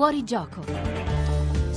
Fuorigioco.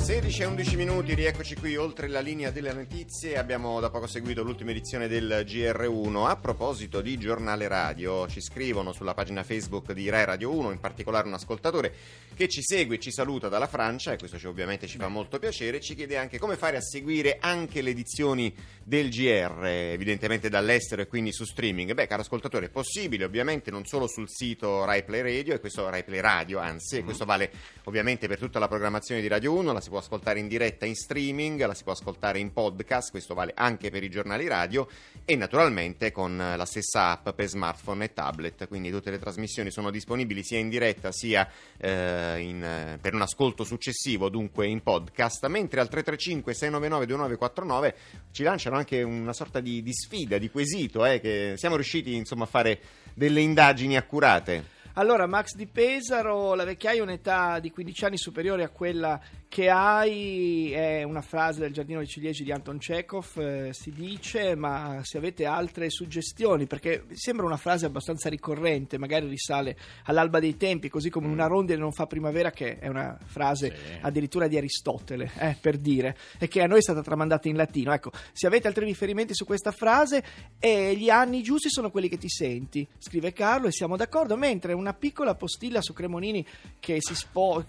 16-11 minuti, rieccoci qui oltre la linea delle notizie. Abbiamo da poco seguito l'ultima edizione del GR1. A proposito di giornale radio, ci scrivono sulla pagina Facebook di Rai Radio 1, in particolare un ascoltatore che ci segue e ci saluta dalla Francia, e questo ovviamente ci fa molto piacere. Ci chiede anche come fare a seguire anche le edizioni del GR, evidentemente dall'estero e quindi su streaming. Beh, caro ascoltatore, è possibile ovviamente non solo sul sito Rai Play Radio, e questo Rai Play Radio, anzi, e questo vale ovviamente per tutta la programmazione di Radio 1, la si può ascoltare in diretta, in streaming, la si può ascoltare in podcast, questo vale anche per i giornali radio, e naturalmente con la stessa app per smartphone e tablet, quindi tutte le trasmissioni sono disponibili sia in diretta sia per un ascolto successivo, dunque in podcast. Mentre al 335 699 2949 ci lanciano anche una sorta di sfida, di quesito, che siamo riusciti insomma a fare delle indagini accurate. Allora, Max di Pesaro, la vecchiaia è un'età di 15 anni superiore a quella che hai, è una frase del Giardino dei Ciliegi di Anton Chekhov, si dice, ma se avete altre suggestioni, perché sembra una frase abbastanza ricorrente, magari risale all'alba dei tempi, così come una rondine non fa primavera, che è una frase addirittura di Aristotele, per dire, e che a noi è stata tramandata in latino. Ecco, se avete altri riferimenti su questa frase, gli anni giusti sono quelli che ti senti, scrive Carlo, e siamo d'accordo, mentre una piccola postilla su Cremonini che si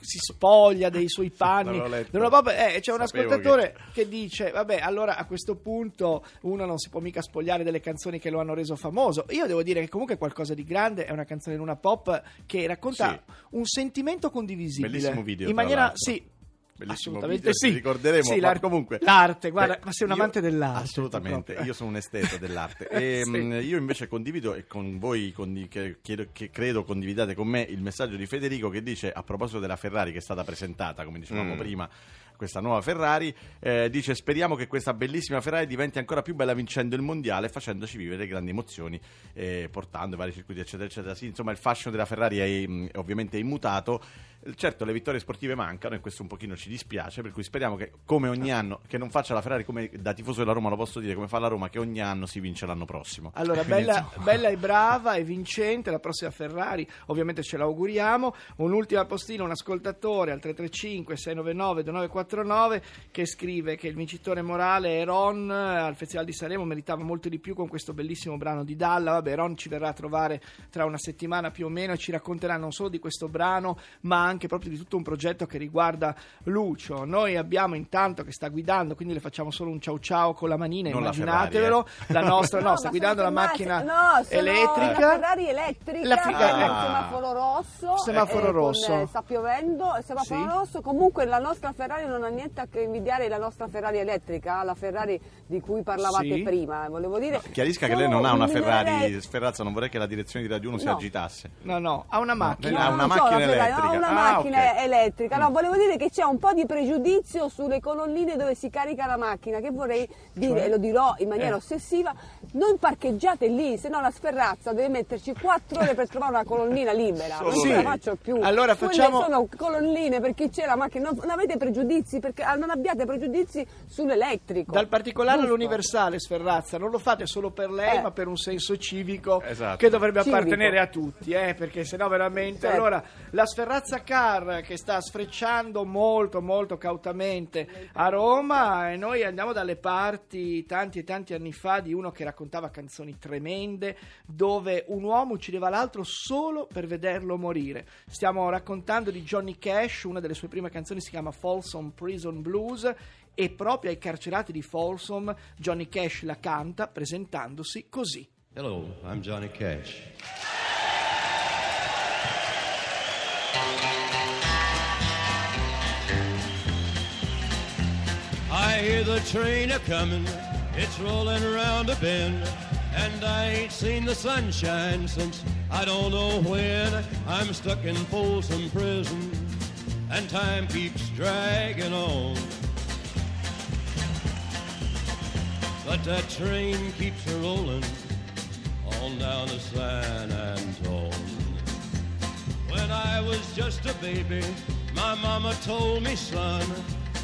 spoglia dei suoi panni. C'è un ascoltatore che dice: vabbè, allora a questo punto uno non si può mica spogliare delle canzoni che lo hanno reso famoso. Io devo dire che comunque Qualcosa di grande è una canzone in una pop che racconta un sentimento condivisibile. Bellissimo video, in maniera bellissimo video, sì, ricorderemo, sì, comunque l'arte, guarda, ma sei un amante dell'arte. Assolutamente, io sono un esteta dell'arte e sì. Io invece condivido, e con voi che credo condividate con me, il messaggio di Federico che dice, a proposito della Ferrari che è stata presentata, come dicevamo prima, questa nuova Ferrari, dice: speriamo che questa bellissima Ferrari diventi ancora più bella vincendo il mondiale, facendoci vivere grandi emozioni, portando vari circuiti eccetera eccetera. Sì, insomma il fashion della Ferrari è ovviamente immutato. Certo, le vittorie sportive mancano e questo un pochino ci dispiace, per cui speriamo che, come ogni anno, che non faccia la Ferrari, come da tifoso della Roma lo posso dire, come fa la Roma, che ogni anno si vince l'anno prossimo. Allora, bella e brava e vincente la prossima Ferrari, ovviamente ce l'auguriamo. Un'ultima postina, un ascoltatore al 335 699 2949 che scrive che il vincitore morale è Ron, al Festival di Sanremo meritava molto di più con questo bellissimo brano di Dalla. Vabbè, Ron ci verrà a trovare tra una settimana più o meno e ci racconterà non solo di questo brano, ma anche proprio di tutto un progetto che riguarda Lucio. Noi abbiamo intanto, che sta guidando, quindi le facciamo solo un ciao ciao con la manina, non immaginatevelo, la Ferrari, la nostra no, sta guidando la macchina elettrica, la Ferrari elettrica, semaforo rosso, sta piovendo, semaforo rosso. Comunque la nostra Ferrari non ha niente a che invidiare la nostra Ferrari elettrica, la Ferrari di cui parlavate prima, volevo dire. No, chiarisca che lei non ha una Ferrari Sferrazza, non vorrei che la direzione di Radio 1 si agitasse. No, ha una macchina, elettrica. Elettrica. No, volevo dire che c'è un po' di pregiudizio sulle colonnine dove si carica la macchina, che vorrei dire, e lo dirò in maniera ossessiva: non parcheggiate lì, se no la Sferrazza deve metterci 4 ore per trovare una colonnina libera. Non ce la faccio più. Allora sono colonnine per chi c'è la macchina, non avete pregiudizi, perché non abbiate pregiudizi sull'elettrico. Dal particolare all'universale, Sferrazza, non lo fate solo per lei, ma per un senso civico che dovrebbe appartenere a tutti, perché sennò veramente. Certo. Allora, la Sferrazza car che sta sfrecciando molto molto cautamente a Roma, e noi andiamo dalle parti tanti e tanti anni fa di uno che raccontava canzoni tremende dove un uomo uccideva l'altro solo per vederlo morire. Stiamo raccontando di Johnny Cash, una delle sue prime canzoni si chiama Folsom Prison Blues, e proprio ai carcerati di Folsom Johnny Cash la canta presentandosi così: Hello, I'm Johnny Cash. I hear the train a-comin', it's rollin' around a bend, and I ain't seen the sunshine since I don't know when. I'm stuck in Folsom Prison, and time keeps draggin' on, but that train keeps a-rollin' on down to San Antone. When I was just a baby, my mama told me, son,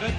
But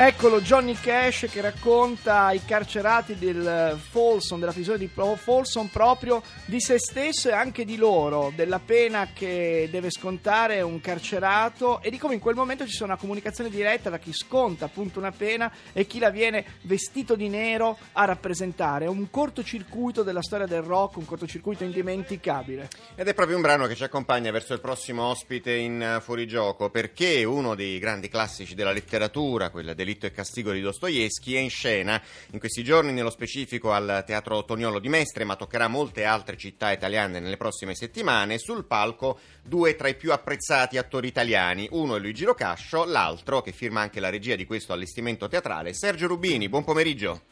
Eccolo Johnny Cash che racconta ai carcerati del Folsom, della prigione di Folsom, proprio di se stesso e anche di loro, della pena che deve scontare un carcerato e di come in quel momento ci sia una comunicazione diretta tra chi sconta appunto una pena e chi la viene vestito di nero a rappresentare. È un cortocircuito della storia del rock, un cortocircuito indimenticabile. Ed è proprio un brano che ci accompagna verso il prossimo ospite in Fuorigioco, perché uno dei grandi classici della letteratura, quella del Delitto e castigo di Dostoevskij, è in scena in questi giorni, nello specifico al Teatro Toniolo di Mestre, ma toccherà molte altre città italiane nelle prossime settimane. Sul palco due tra i più apprezzati attori italiani, uno è Luigi Lo Cascio, l'altro, che firma anche la regia di questo allestimento teatrale, Sergio Rubini. Buon pomeriggio.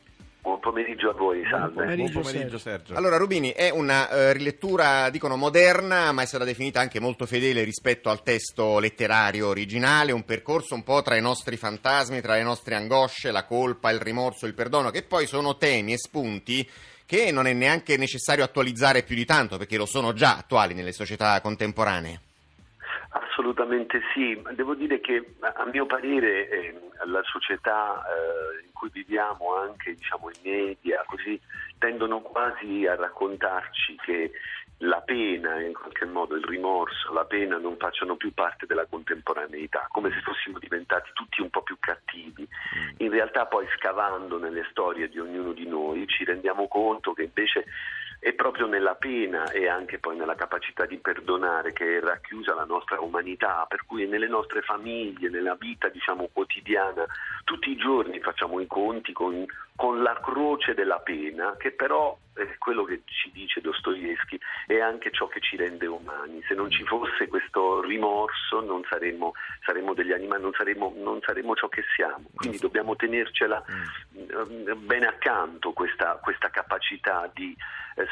Buon pomeriggio a voi, salve. Buon pomeriggio Sergio. Allora Rubini, è una rilettura, dicono, moderna, ma è stata definita anche molto fedele rispetto al testo letterario originale, un percorso un po' tra i nostri fantasmi, tra le nostre angosce, la colpa, il rimorso, il perdono, che poi sono temi e spunti che non è neanche necessario attualizzare più di tanto, perché lo sono già attuali nelle società contemporanee. Assolutamente sì, devo dire che a mio parere la società in cui viviamo, anche diciamo i media, così, tendono quasi a raccontarci che la pena, in qualche modo il rimorso, la pena non facciano più parte della contemporaneità, come se fossimo diventati tutti un po' più cattivi. In realtà poi, scavando nelle storie di ognuno di noi, ci rendiamo conto che invece è proprio nella pena e anche poi nella capacità di perdonare che è racchiusa la nostra umanità, per cui nelle nostre famiglie, nella vita diciamo quotidiana, tutti i giorni facciamo i conti con la croce della pena, che però è quello che ci dice Dostoevskij, è anche ciò che ci rende umani. Se non ci fosse questo rimorso non saremmo degli animali, non saremmo ciò che siamo, quindi dobbiamo tenercela ben accanto questa capacità di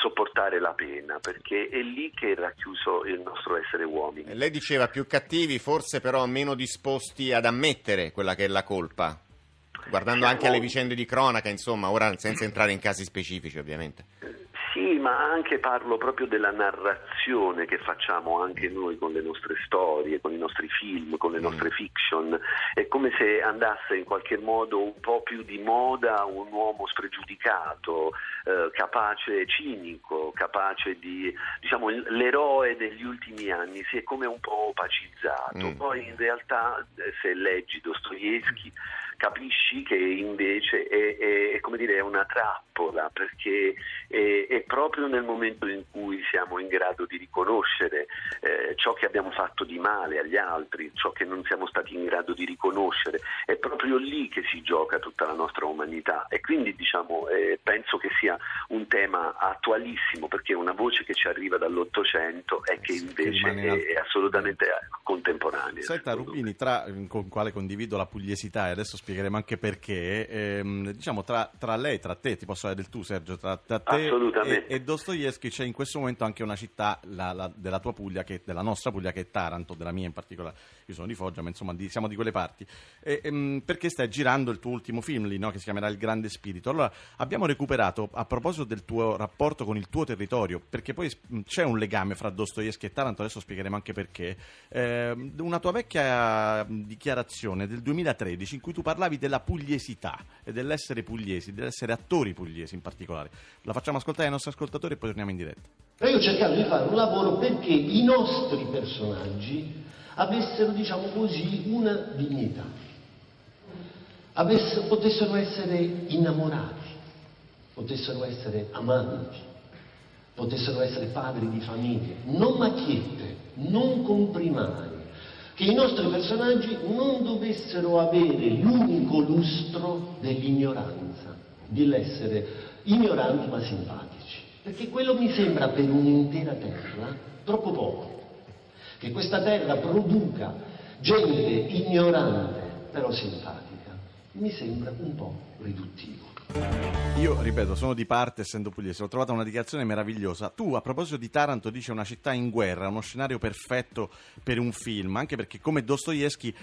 sopportare la pena, perché è lì che è racchiuso il nostro essere uomini. Lei diceva più cattivi, forse però meno disposti ad ammettere quella che è la colpa, guardando anche alle vicende di cronaca, insomma, ora senza entrare in casi specifici ovviamente. Sì, ma anche parlo proprio della narrazione che facciamo anche noi con le nostre storie, con i nostri film, con le nostre fiction. È come se andasse in qualche modo un po' più di moda un uomo spregiudicato, capace, cinico, capace di, diciamo, l'eroe degli ultimi anni si è come un po' opacizzato. Poi in realtà, se leggi Dostoevskij, capisci che invece è come dire, è una trappola, perché è proprio nel momento in cui siamo in grado di riconoscere ciò che abbiamo fatto di male agli altri, ciò che non siamo stati in grado di riconoscere, è proprio lì che si gioca tutta la nostra umanità. E quindi diciamo penso che sia un tema attualissimo, perché è una voce che ci arriva dall'Ottocento e che invece è assolutamente contemporanea. Senta Rubini, con quale condivido la pugliesità, e adesso spiegheremo anche perché, diciamo tra lei, tra te, ti posso dare del tu Sergio, tra te e Dostoevskij c'è in questo momento anche una città, della tua Puglia, della nostra Puglia, che è Taranto, della mia in particolare, io sono di Foggia, ma insomma siamo di quelle parti, perché stai girando il tuo ultimo film lì, no? Che si chiamerà Il Grande Spirito. Allora abbiamo recuperato, a proposito del tuo rapporto con il tuo territorio, perché poi c'è un legame fra Dostoevskij e Taranto, adesso spiegheremo anche perché, una tua vecchia dichiarazione del 2013 in cui tu parlavi della pugliesità e dell'essere pugliesi, dell'essere attori pugliesi in particolare. La facciamo ascoltare ai nostri ascoltatori e poi torniamo in diretta. Io ho cercato di fare un lavoro perché i nostri personaggi avessero, diciamo così, una dignità, potessero essere innamorati, potessero essere amanti, potessero essere padri di famiglia, non macchiette, non comprimari, che i nostri personaggi non dovessero avere l'unico lustro dell'ignoranza, dell'essere ignoranti ma simpatici, perché quello mi sembra per un'intera terra troppo poco, che questa terra produca gente ignorante però simpatica, mi sembra un po' riduttivo. Io ripeto, sono di parte essendo pugliese, ho trovato una dichiarazione meravigliosa. Tu a proposito di Taranto dici una città in guerra, uno scenario perfetto per un film, anche perché come Dostoevskij,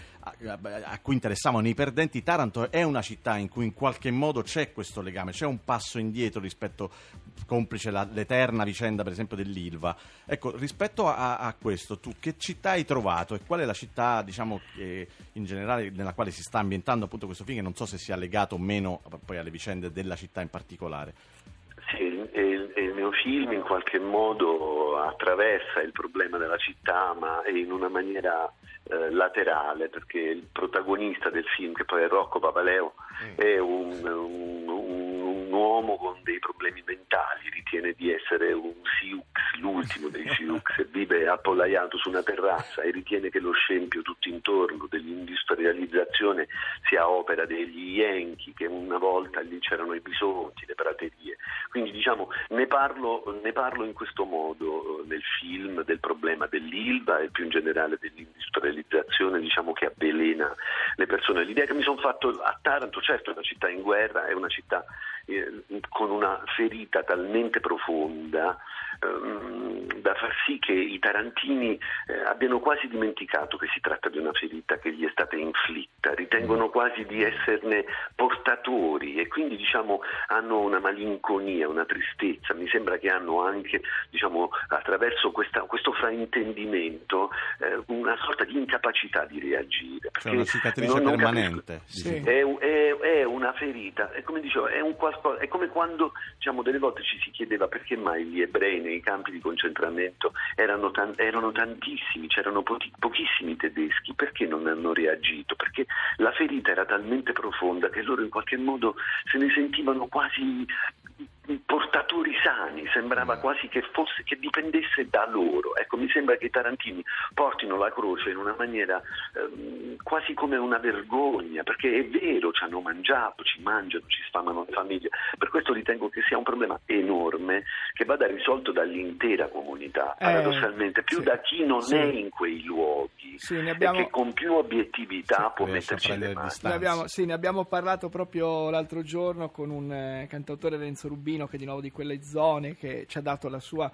a cui interessavano i perdenti, Taranto è una città in cui in qualche modo c'è questo legame, c'è un passo indietro rispetto, complice l'eterna vicenda per esempio dell'Ilva. Ecco, rispetto a questo, tu che città hai trovato e qual è la città, diciamo, che in generale nella quale si sta ambientando appunto questo film, che non so se sia legato o meno poi alle vicende della città in particolare? Sì, il mio film in qualche modo attraversa il problema della città, ma in una maniera laterale, perché il protagonista del film, che poi è Rocco Papaleo, è un uomo con dei problemi mentali, ritiene di essere un Sioux, l'ultimo dei Sioux, vive appollaiato su una terrazza e ritiene che lo scempio tutto intorno dell'industrializzazione sia opera degli Yankee, che una volta lì c'erano i bisonti, le praterie. Quindi diciamo ne parlo in questo modo nel film, del problema dell'Ilva e più in generale dell'industrializzazione, diciamo, che avvelena le persone. L'idea che mi sono fatto a Taranto, certo è una città in guerra, è una città con una ferita talmente profonda da far sì che i tarantini abbiano quasi dimenticato che si tratta di una ferita che gli è stata inflitta, ritengono quasi di esserne portatori e quindi diciamo hanno una malinconia, una tristezza. Mi sembra che hanno anche, diciamo, attraverso questo fraintendimento una sorta di incapacità di reagire, perché cioè una cicatrice permanente. Sì. È una ferita, è come dicevo, è come quando, diciamo, delle volte ci si chiedeva perché mai gli ebrei nei campi di concentramento erano tantissimi, c'erano pochissimi tedeschi, perché non hanno reagito? Perché la ferita era talmente profonda che loro in qualche modo se ne sentivano quasi portatori sani, sembrava quasi che dipendesse da loro. Ecco, mi sembra che i tarantini portino la croce in una maniera quasi come una vergogna, perché è vero, ci hanno mangiato, ci mangiano, ci sfamano le famiglie. Per questo ritengo che sia un problema enorme che vada risolto dall'intera comunità, paradossalmente, più sì, da chi non sì, è in quei luoghi, sì, e che con più obiettività sì, può metterci le mani. Ne abbiamo parlato proprio l'altro giorno con un cantautore, Renzo Rubini, che di nuovo di quelle zone, che ci ha dato la sua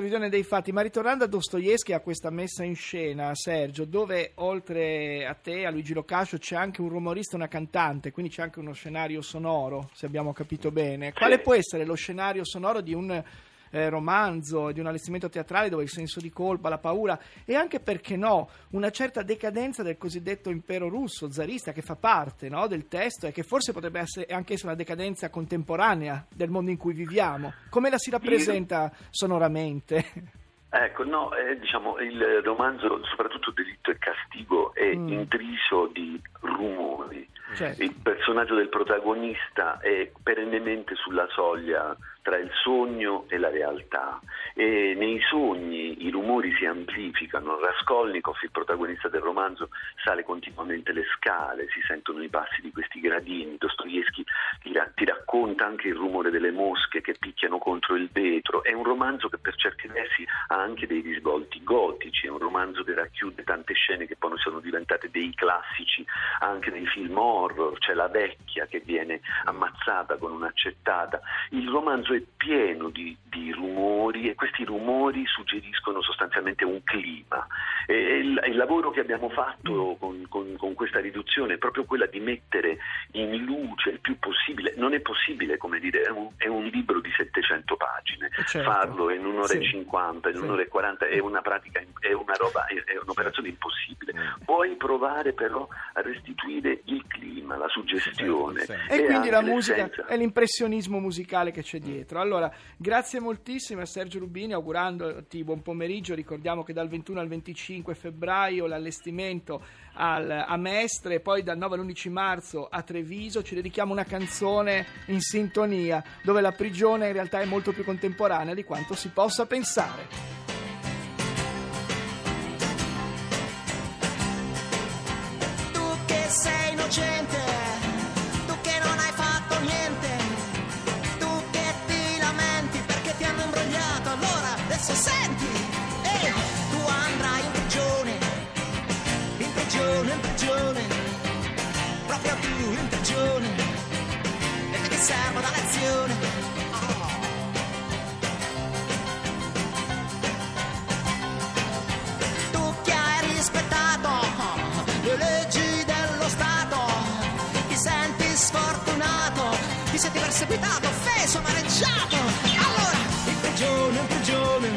visione dei fatti. Ma ritornando a Dostoevskij, a questa messa in scena, Sergio, dove oltre a te, a Luigi Lo Cascio, c'è anche un rumorista e una cantante, quindi c'è anche uno scenario sonoro, se abbiamo capito bene. Quale può essere lo scenario sonoro di un romanzo, di un allestimento teatrale dove il senso di colpa, la paura e anche, perché no, una certa decadenza del cosiddetto impero russo zarista, che fa parte, no, del testo e che forse potrebbe anche essere una decadenza contemporanea del mondo in cui viviamo? Come la si rappresenta sonoramente? Ecco, no, diciamo il romanzo, soprattutto Delitto e Castigo, è intriso di rumori. Certo. Il personaggio del protagonista è perennemente sulla soglia tra il sogno e la realtà, e nei sogni i rumori si amplificano. Raskolnikov, il protagonista del romanzo, sale continuamente le scale, si sentono i passi di questi gradini. Dostoevskij ti racconta anche il rumore delle mosche che picchiano contro il vetro. È un romanzo che per certi versi ha anche dei risvolti gotici, è un romanzo che racchiude tante scene che poi sono diventate dei classici anche nei film horror. C'è la vecchia che viene ammazzata con un'accettata. Il romanzo è pieno di rumori, e questi rumori suggeriscono sostanzialmente un clima. E il lavoro che abbiamo fatto con questa riduzione è proprio quella di mettere in luce il più possibile. Non è possibile, come dire, è un libro di 700 pagine, certo, farlo in un'ora e 50, in un'ora e 40 è una pratica, è un'operazione impossibile. Puoi provare però a restituire il clima, la suggestione, certo. E quindi la musica, è l'impressionismo musicale che c'è dietro. dietro. Allora, grazie moltissimo a Sergio Rubini, augurandoti buon pomeriggio. Ricordiamo che dal 21 al 25 febbraio l'allestimento a Mestre, poi dal 9 all'11 marzo a Treviso. Ci dedichiamo una canzone in sintonia, dove la prigione in realtà è molto più contemporanea di quanto si possa pensare. Perseguitato, offeso, amareggiato. Allora, in prigione, in prigione,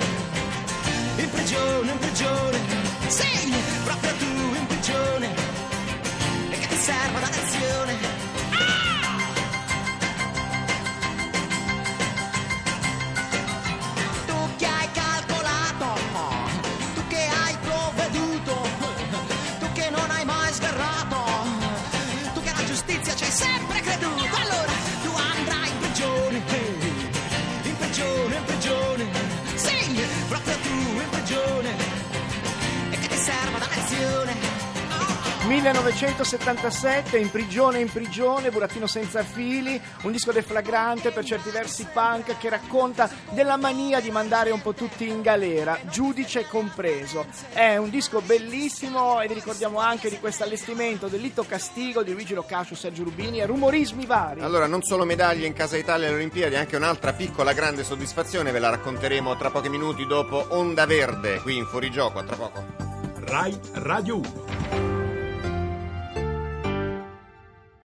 in prigione, in prigione. Sì, proprio tu in prigione, e che ti serva da lezione. Tu che hai calcolato, tu che hai provveduto, tu che non hai mai sgarrato, tu che alla giustizia ci hai sempre creduto. Allora, in prigione, sì, proprio tu in prigione, e che ti serva da lezione. 1977, in prigione, Burattino senza fili, un disco deflagrante, per certi versi punk, che racconta della mania di mandare un po' tutti in galera, giudice compreso. È un disco bellissimo e vi ricordiamo anche di questo allestimento, Delitto e castigo, di Luigi Lo Cascio, Sergio Rubini, e rumorismi vari. Allora, non solo medaglie in Casa Italia alle Olimpiadi, anche un'altra piccola grande soddisfazione, ve la racconteremo tra pochi minuti dopo Onda Verde, qui in Fuorigioco, a tra poco. Rai Radio 1.